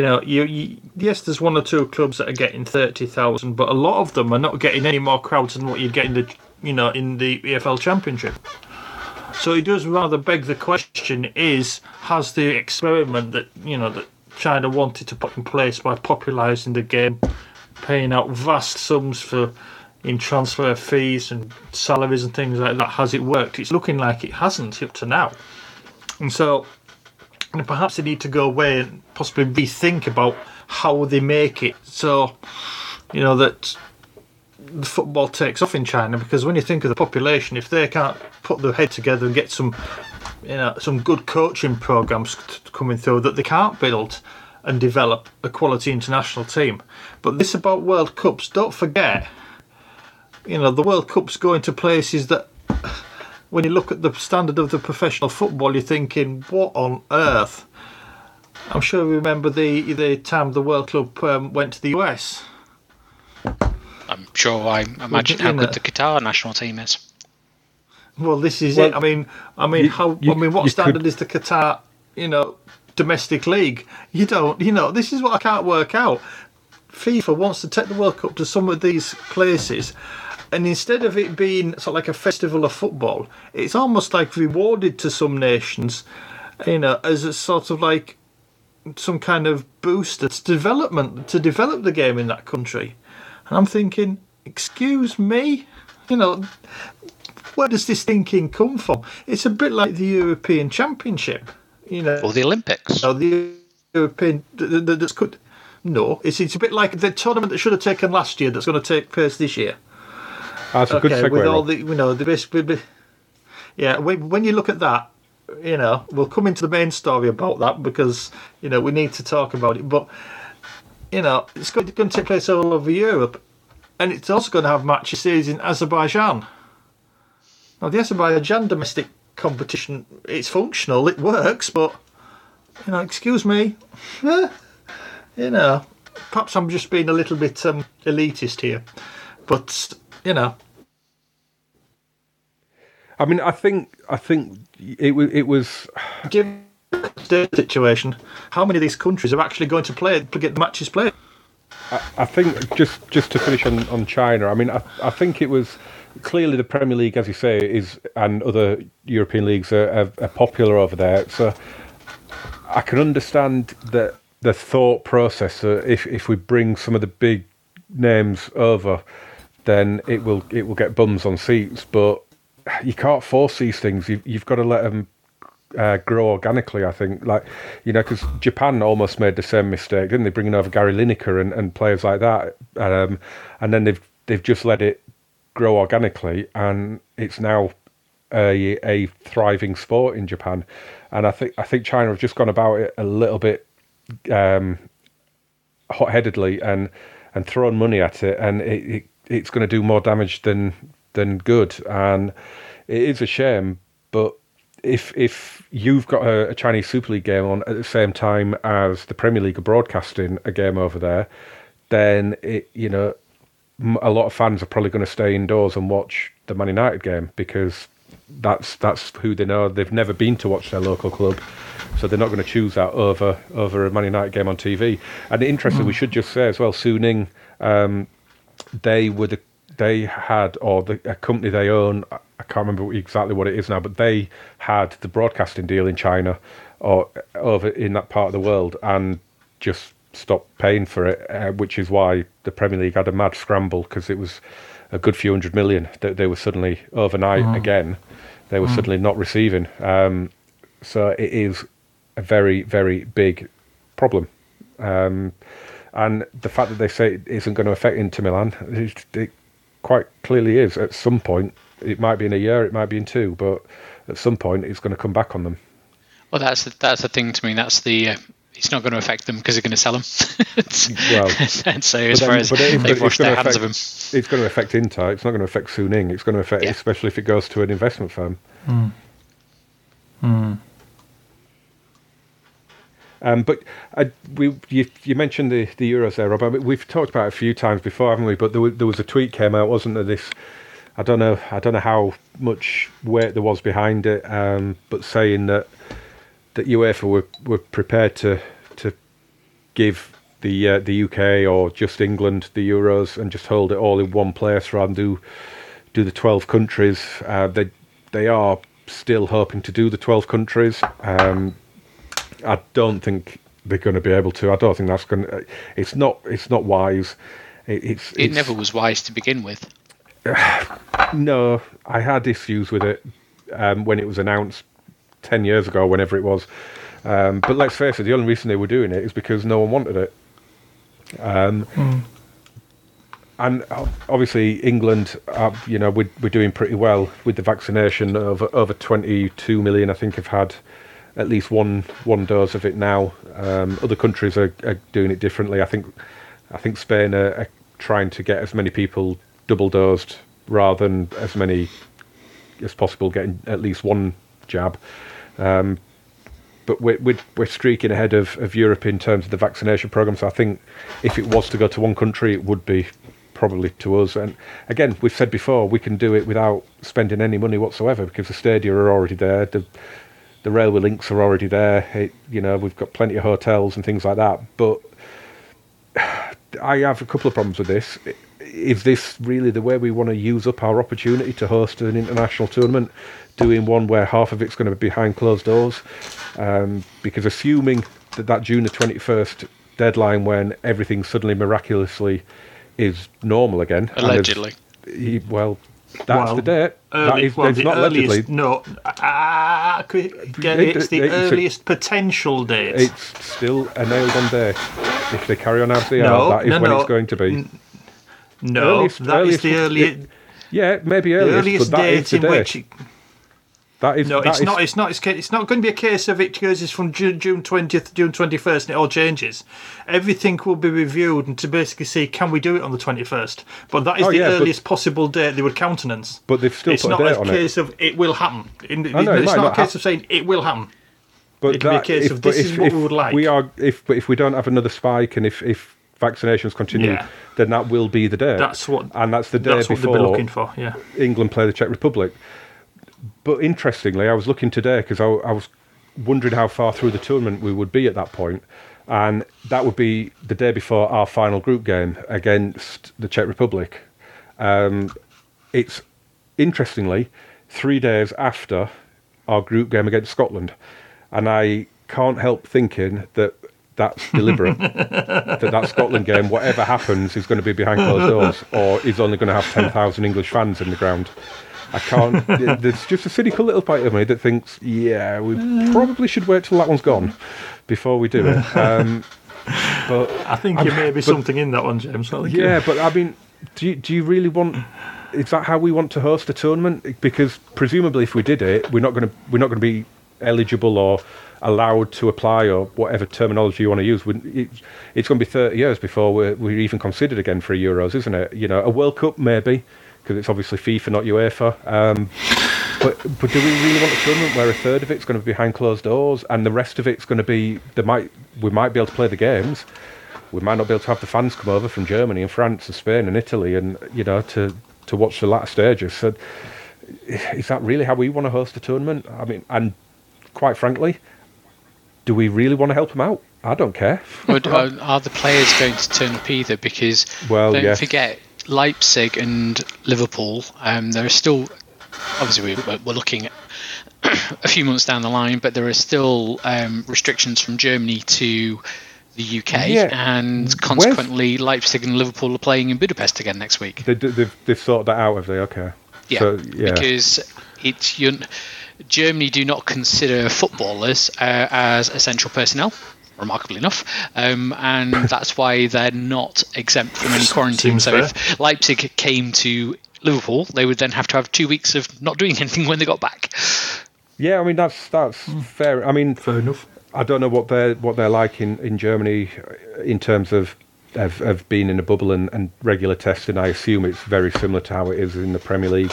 you know, you, you, yes, there's one or two clubs that are getting thirty thousand, but a lot of them are not getting any more crowds than what you'd get in the, you know, in the E F L Championship. So it does rather beg the question: is has the experiment that you know that China wanted to put in place by popularising the game, paying out vast sums for in transfer fees and salaries and things like that, has it worked? It's looking like it hasn't up to now, and so and perhaps they need to go away and possibly rethink about how they make it so you know that the football takes off in China, because when you think of the population, if they can't put their head together and get some, you know, some good coaching programs coming through, that they can't build and develop a quality international team. But this about World Cups, don't forget, you know, the World Cups go into places that, when you look at the standard of the professional football, you're thinking, what on earth? I'm sure you remember the the time the World Cup um, went to the U S. I'm sure I imagine how good the Qatar national team is. Well, this is well, it. I mean, I mean, you, how? You, I mean, what standard could... is the Qatar, you know, domestic league? You don't, you know, this is what I can't work out. FIFA wants to take the World Cup to some of these places, and instead of it being sort of like a festival of football, it's almost like rewarded to some nations, you know, as a sort of like some kind of boost to development to develop the game in that country. And I'm thinking, excuse me, you know, where does this thinking come from? It's a bit like the European Championship, you know, or the Olympics, or the European. That's good. No, it's it's a bit like the tournament that should have taken last year that's going to take place this year. That's okay, a good segue. With all the, you know, the basically, yeah. When you look at that, you know, we'll come into the main story about that because you know we need to talk about it, but. You know, it's going to take place all over Europe, and it's also going to have matches in Azerbaijan. Now, the Azerbaijan domestic competition, it's functional, it works, but, you know, excuse me, eh, you know, perhaps I'm just being a little bit um, elitist here, but, you know. I mean, I think I think it, it was... Give- situation. How many of these countries are actually going to play to get the matches played? I, I think just just to finish on, on China. I mean, I, I think it was clearly the Premier League, as you say, is and other European leagues are, are, are popular over there. So I can understand that the thought process. Uh, if if we bring some of the big names over, then it will it will get bums on seats. But you can't force these things. You, you've got to let them. Uh, grow organically, I think, like you know, because Japan almost made the same mistake, didn't they? Bringing over Gary Lineker and, and players like that, um, and then they've they've just let it grow organically, and it's now a a thriving sport in Japan. And I think I think China have just gone about it a little bit um, hot-headedly and and thrown money at it, and it, it it's going to do more damage than than good, and it is a shame, but. If if you've got a, a Chinese Super League game on at the same time as the Premier League are broadcasting a game over there, then it, you know a lot of fans are probably going to stay indoors and watch the Man United game because that's that's who they know. They've never been to watch their local club, so they're not going to choose that over over a Man United game on T V. And interestingly, mm. we should just say as well, Suning, um, they were the they had or the a company they own. I can't remember exactly what it is now, but they had the broadcasting deal in China or over in that part of the world and just stopped paying for it, uh, which is why the Premier League had a mad scramble because it was a good few hundred million that they were suddenly overnight mm. again. They were mm. suddenly not receiving. Um, so it is a very, very big problem. Um, and the fact that they say it isn't going to affect Inter Milan, it, it quite clearly is at some point. It might be in a year, it might be in two, but at some point it's going to come back on them. Well, that's the, that's the thing to me. That's the uh, it's not going to affect them because they're going to sell them. Well, and so as then, far as it, they've washed their affect, hands of them. It's going to affect Inter. It's not going to affect Suning. It's going to affect, yeah. especially if it goes to an investment firm. Mm. Mm. Um, but I, we, you, you mentioned the, the Euros there, Rob. I mean, we've talked about it a few times before, haven't we? But there was, there was a tweet came out, wasn't there? This I don't know. I don't know how much weight there was behind it, um, but saying that that UEFA were, were prepared to to give the uh, the U K or just England the Euros and just hold it all in one place rather than do do the twelve countries. Uh, they they are still hoping to do the twelve countries. Um, I don't think they're going to be able to. I don't think that's going. To, it's not. It's not wise. It, it's, it it's, never was wise to begin with. No, I had issues with it um, when it was announced ten years ago, whenever it was. Um, but let's face it, the only reason they were doing it is because no one wanted it. Um, mm. And obviously, England, uh, you know, we're, we're doing pretty well with the vaccination. Over over twenty-two million, I think, have had at least one one dose of it now. Um, other countries are, are doing it differently. I think I think Spain are, are trying to get as many people double dosed rather than as many as possible getting at least one jab, um, but we're, we're, we're streaking ahead of, of Europe in terms of the vaccination program. So I think if it was to go to one country, it would be probably to us. And again, we've said before, we can do it without spending any money whatsoever because the stadia are already there, the, the railway links are already there. It, you know, we've got plenty of hotels and things like that. But I have a couple of problems with this. It, Is this really the way we want to use up our opportunity to host an international tournament, doing one where half of it's going to be behind closed doors? Um, because assuming that that June the twenty-first deadline when everything suddenly miraculously is normal again. Allegedly. He, well, that's well, the date. Early, that is, well, it's the not earliest, allegedly. No, ah, get it, it's the it's earliest a, potential date. It's still a nailed-on day. If they carry on as they no, are, that is no, when no. it's going to be. N- No, earliest, that earliest, is the earliest. Yeah, maybe earliest. The earliest but that date is in day. Which. It, that is. No, that it's is, not. It's not. It's, it's not going to be a case of it goes from June twentieth to June twenty-first, and it all changes. Everything will be reviewed, and to basically see can we do it on the twenty-first. But that is oh, the yeah, earliest but, possible date they would countenance. But they've still it's put a date on it. It's not a case of it will happen. In, I know, it's it not, not a case ha- of saying it will happen. But it that, be a case if, of this if, is what if we would like. We are if but if we don't have another spike, and if if. vaccinations continue, yeah. then that will be the day. That's what, and that's the day that's before what they've been looking for, yeah. England play the Czech Republic. But interestingly, I was looking today because I, I was wondering how far through the tournament we would be at that point, and that would be the day before our final group game against the Czech Republic. Um, it's interestingly three days after our group game against Scotland, and I can't help thinking that. That's deliberate. that that Scotland game, whatever happens, is going to be behind closed doors, or is only going to have ten thousand English fans in the ground. I can't. There's just a cynical little part of me that thinks, yeah, we probably should wait till that one's gone before we do it. Um, but I think there may be but, something in that one, James. I think yeah, it. But I mean, do you, do you really want? Is that how we want to host the tournament? Because presumably, if we did it, we're not going to we're not going to be eligible or allowed to apply, or whatever terminology you want to use. It's going to be thirty years before we're, we're even considered again for Euros, isn't it? You know, a World Cup maybe, because it's obviously FIFA, not UEFA. Um, but but do we really want a tournament where a third of it's going to be behind closed doors, and the rest of it's going to be there? Might we might be able to play the games. We might not be able to have the fans come over from Germany and France and Spain and Italy, and you know, to to watch the latter stages. So, is that really how we want to host a tournament? I mean, and quite frankly. Do we really want to help them out? I don't care. But are, are the players going to turn up either? Because well, don't yes. forget, Leipzig and Liverpool, um, there are still, obviously we're, we're looking at a few months down the line, but there are still um, restrictions from Germany to the U K, yeah. and consequently Where's... Leipzig and Liverpool are playing in Budapest again next week. They, they've, they've sorted that out, have they? Okay. Yeah, so, yeah. because it's... You're, Germany do not consider footballers uh, as essential personnel, remarkably enough, um, and that's why they're not exempt from any quarantine. Seems so fair. If Leipzig came to Liverpool, they would then have to have two weeks of not doing anything when they got back. Yeah, I mean, that's that's mm. fair. I mean, fair enough. I don't know what they're what they're like in, in Germany in terms of, of of being in a bubble and, and regular testing. I assume it's very similar to how it is in the Premier League.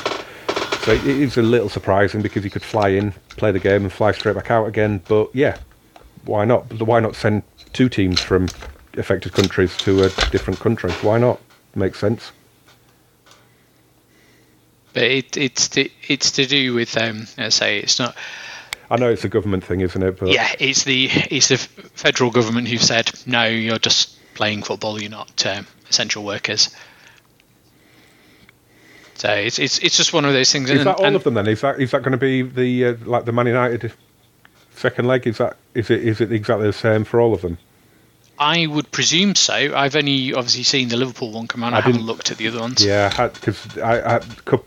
So it is a little surprising because you could fly in, play the game, and fly straight back out again. But yeah, why not? Why not send two teams from affected countries to a different country? Why not? Makes sense. But it, it's to, it's to do with um, I say it's not. I know it's a government thing, isn't it? But yeah, it's the it's the federal government who said no. You're just playing football. You're not um, essential workers. So it's it's it's just one of those things. Is and, that all and, of them then? Is that is that going to be the uh, like the Man United second leg? Is that is it is it exactly the same for all of them? I would presume so. I've only obviously seen the Liverpool one come on. I, I haven't looked at the other ones. Yeah, because I, I, I,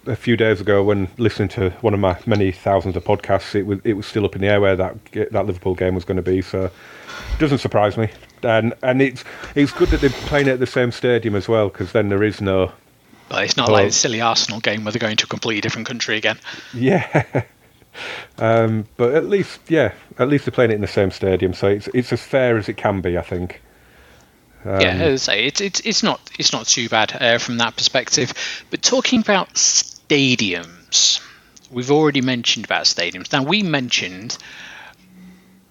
a few days ago when listening to one of my many thousands of podcasts, it was it was still up in the air where that that Liverpool game was going to be. So it doesn't surprise me. And and it's it's good that they're playing it at the same stadium as well, because then there is no. But it's not oh, like the silly Arsenal game where they're going to a completely different country again. Yeah. Um, but at least, yeah, at least they're playing it in the same stadium, so it's it's as fair as it can be, I think. Um, yeah, as I say, it's it's it's not it's not too bad uh, from that perspective. But talking about stadiums, we've already mentioned about stadiums. Now we mentioned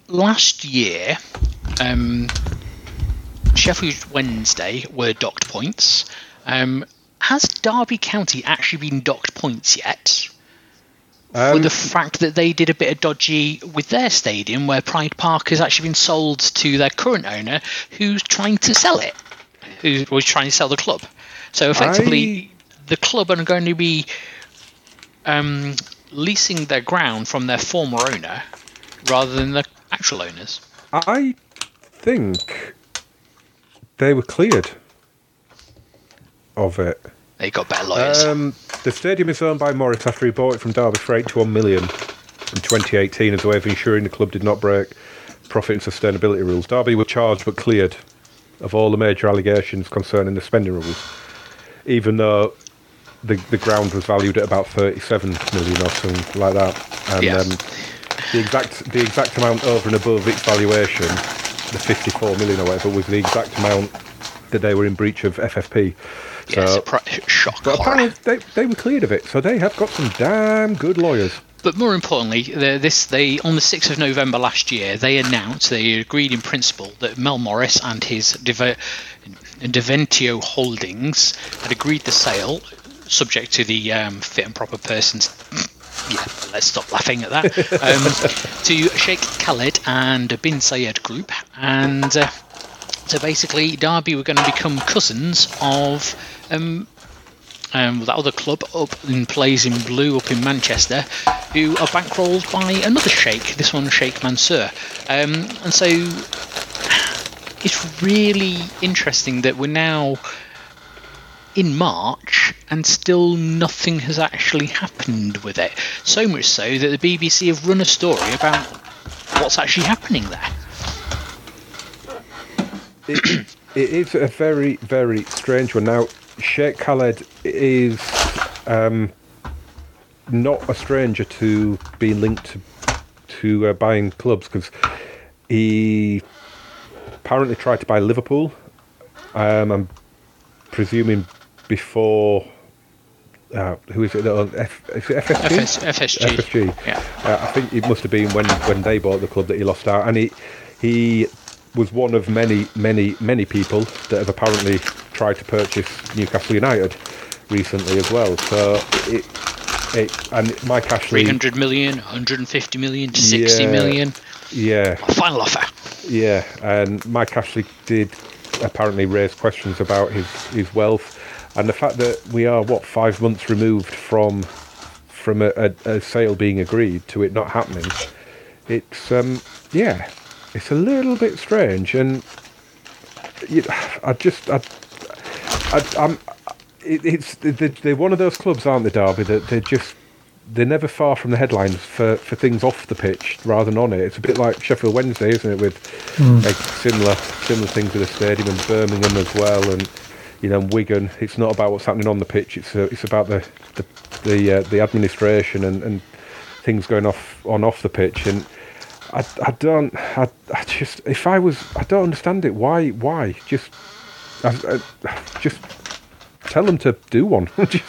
last year, um, Sheffield Wednesday were docked points. Um, has Derby County actually been docked points yet? Um, for the fact that they did a bit of dodgy with their stadium, where Pride Park has actually been sold to their current owner, who's trying to sell it, who was trying to sell the club. So effectively, I... the club are going to be um, leasing their ground from their former owner rather than the actual owners. I think they were cleared of it. They got better lawyers. Um, the stadium is owned by Morris after he bought it from Derby for eighty-one million pounds in twenty eighteen as a way of ensuring the club did not break profit and sustainability rules. Derby were charged but cleared of all the major allegations concerning the spending rules, even though the the ground was valued at about thirty-seven million pounds or something like that. And yes. um, the exact the exact amount over and above its valuation, the fifty-four million pounds or whatever, was the exact amount that they were in breach of F F P. So, yeah, surprise, shock, but apparently they, they were cleared of it, so they have got some damn good lawyers. But more importantly, this they on the sixth of November last year, they announced they agreed in principle that Mel Morris and his Deventio Holdings had agreed the sale, subject to the um, fit and proper persons. Yeah, let's stop laughing at that. Um, to Sheikh Khaled and Bin Sayed Group, and. Uh, So basically, Derby were going to become cousins of um, um, that other club up in Plays in Blue up in Manchester, who are bankrolled by another Sheikh, this one Sheikh Mansour. Um, and so it's really interesting that we're now in March and still nothing has actually happened with it. So much so that the B B C have run a story about what's actually happening there. It, it is a very, very strange one. Now, Sheikh Khaled is um, not a stranger to being linked to, to uh, buying clubs, because he apparently tried to buy Liverpool. Um, I'm presuming before... Uh, who is it? F- is it F S G? F S G. F S G. Yeah. Uh, I think it must have been when, when they bought the club that he lost out. And he... he was one of many, many, many people that have apparently tried to purchase Newcastle United recently as well. So, it, it and Mike Ashley... three hundred million, one hundred fifty million, sixty yeah, million. Yeah. Final offer. Yeah, and Mike Ashley did apparently raise questions about his, his wealth, and the fact that we are, what, five months removed from from a, a, a sale being agreed to it not happening. It's, um, yeah... It's a little bit strange, and you, I just, I, I, I'm, it, it's they're one of those clubs, aren't they, Derby? That they're just, they're never far from the headlines for, for things off the pitch rather than on it. It's a bit like Sheffield Wednesday, isn't it? With mm. like similar similar things with the stadium and Birmingham as well, and you know Wigan. It's not about what's happening on the pitch. It's a, it's about the the the, uh, the administration and, and things going off on off the pitch and. I, I don't, I, I just, if I was, I don't understand it. Why, why? Just, I, I, just tell them to do one. Just,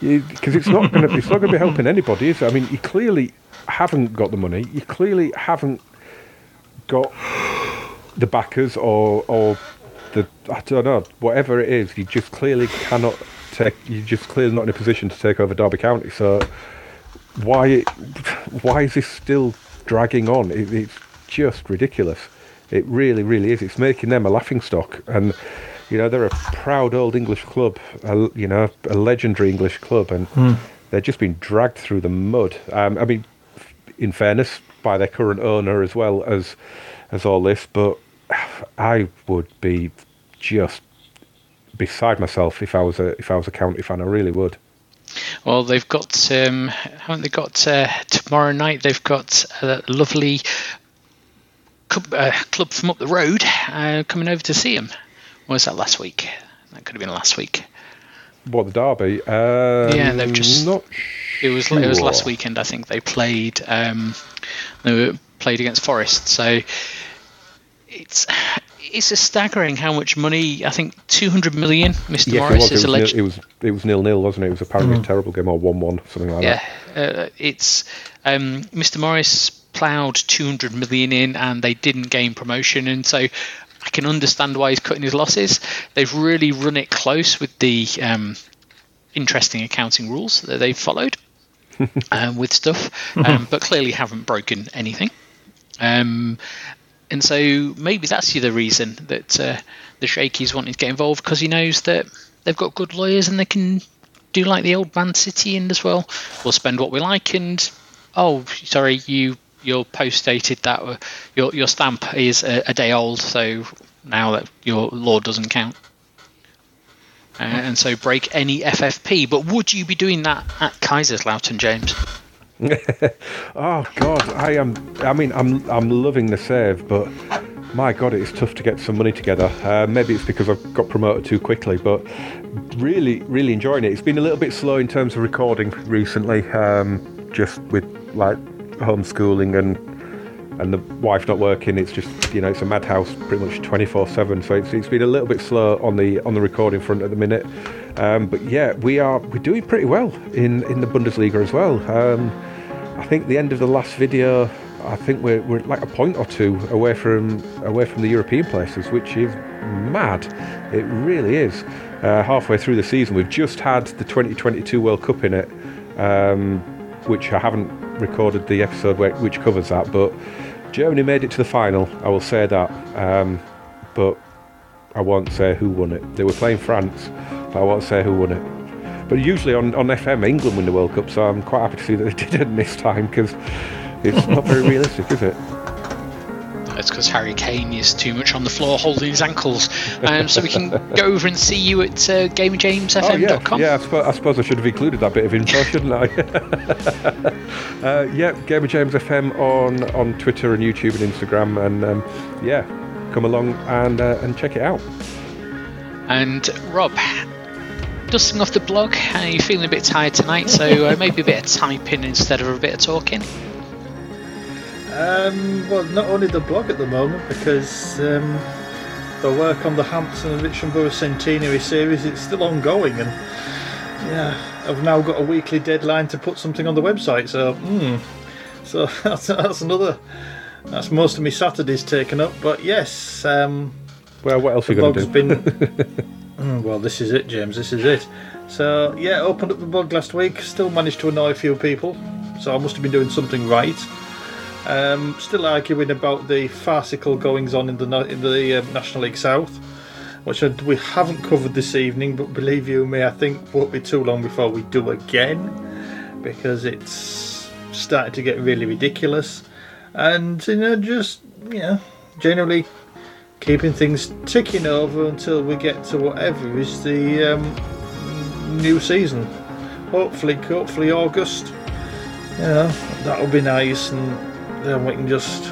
because it's not going to, it's not going to be helping anybody, is it? I mean, you clearly haven't got the money. You clearly haven't got the backers or, or the, I don't know, whatever it is. You just clearly cannot take, you're just clearly not in a position to take over Derby County. So why, why is this still dragging on? It, it's just ridiculous. It really, really is. It's making them a laughingstock, and you know they're a proud old English club, a, you know, a legendary English club, and mm. they're just being dragged through the mud. Um, I mean, in fairness, by their current owner as well as as all this, but I would be just beside myself if I was a if I was a County fan. I really would. Well, they've got, um, haven't they got, uh, tomorrow night, they've got a lovely club, uh, club from up the road uh, coming over to see them. Or was that last week? That could have been last week. What, the Derby? Um, yeah, they've just, not sure. it, was, it was last weekend, I think. They played um, They played against Forest, so it's... It's just staggering how much money. I think two hundred million. Mister Yes, Morris is alleged. It was it was nil nil, wasn't it? It was apparently mm. a terrible game, or one one, something like yeah. that. Yeah, uh, it's um, Mister Morris ploughed two hundred million in, and they didn't gain promotion, and so I can understand why he's cutting his losses. They've really run it close with the um, interesting accounting rules that they've followed um, with stuff, um, but clearly haven't broken anything. Um, And so maybe that's the reason that uh, the Sheikies wanted to get involved, because he knows that they've got good lawyers and they can do like the old Man City end as well. We'll spend what we like, and oh, sorry, you your post dated that your your stamp is a, a day old, so now that your law doesn't count, uh, and so break any F F P. But would you be doing that at Kaiserslautern, James? Oh God, I am. I mean, I'm. I'm loving the save, but my God, it is tough to get some money together. Uh, maybe it's because I've got promoted too quickly, but really, really enjoying it. It's been a little bit slow in terms of recording recently, um, just with like homeschooling and and the wife not working. It's just, you know, it's a madhouse pretty much twenty-four seven. So it's it's been a little bit slow on the on the recording front at the minute. Um, but yeah, we are we're doing pretty well in, in the Bundesliga as well. Um, I think the end of the last video, I think we're we're like a point or two away from away from the European places, which is mad. It really is. Uh, halfway through the season, we've just had the twenty twenty-two World Cup in it, um, which I haven't recorded the episode where, which covers that. But Germany made it to the final. I will say that, um, but I won't say who won it. They were playing France. I won't say who won it. But usually on, on F M, England win the World Cup, so I'm quite happy to see that they didn't this time, because it's not very realistic, is it? It's because Harry Kane is too much on the floor holding his ankles. Um, so we can go over and see you at uh, game james f m dot com. Oh, yeah, yeah I, sp- I suppose I should have included that bit of info, shouldn't I? uh, yeah, GamerJamesFM on, on Twitter and YouTube and Instagram. And um, yeah, come along and uh, and check it out. And Rob... dusting off the blog, uh, you're feeling a bit tired tonight, so uh, maybe a bit of typing instead of a bit of talking. Um, well, not only the blog at the moment, because um, the work on the Hampton and Richmond Borough Centenary series, it's still ongoing, and yeah, I've now got a weekly deadline to put something on the website, so mm, so that's, that's another, that's most of my Saturdays taken up. But yes, um, well, what else are you going to do? Been, Well, this is it, James, this is it. So, yeah, opened up the blog last week, still managed to annoy a few people, so I must have been doing something right. Um, still arguing about the farcical goings-on in the in the uh, National League South, which I, we haven't covered this evening, but believe you me, I think won't be too long before we do again, because it's started to get really ridiculous. And, you know, just, you know, generally... keeping things ticking over until we get to whatever is the um, new season. Hopefully, hopefully August. You know, that'll be nice, and then we can just,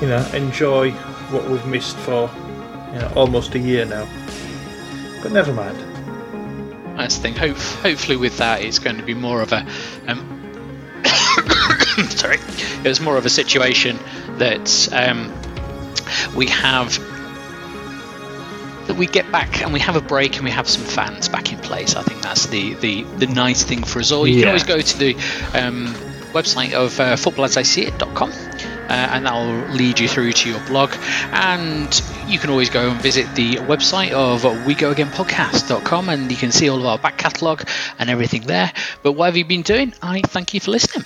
you know, enjoy what we've missed for, you know, almost a year now. But never mind. That's the thing. Hope, hopefully, with that, it's going to be more of a. Um sorry, it was more of a situation that um, we have that we get back and we have a break and we have some fans back in place. I think that's the the, the nice thing for us all. You yeah. can always go to the um, website of uh, football as I see it dot com. Uh, and that'll lead you through to your blog, and you can always go and visit the website of we go again podcast dot com and you can see all of our back catalogue and everything there. But what have you been doing? I thank you for listening.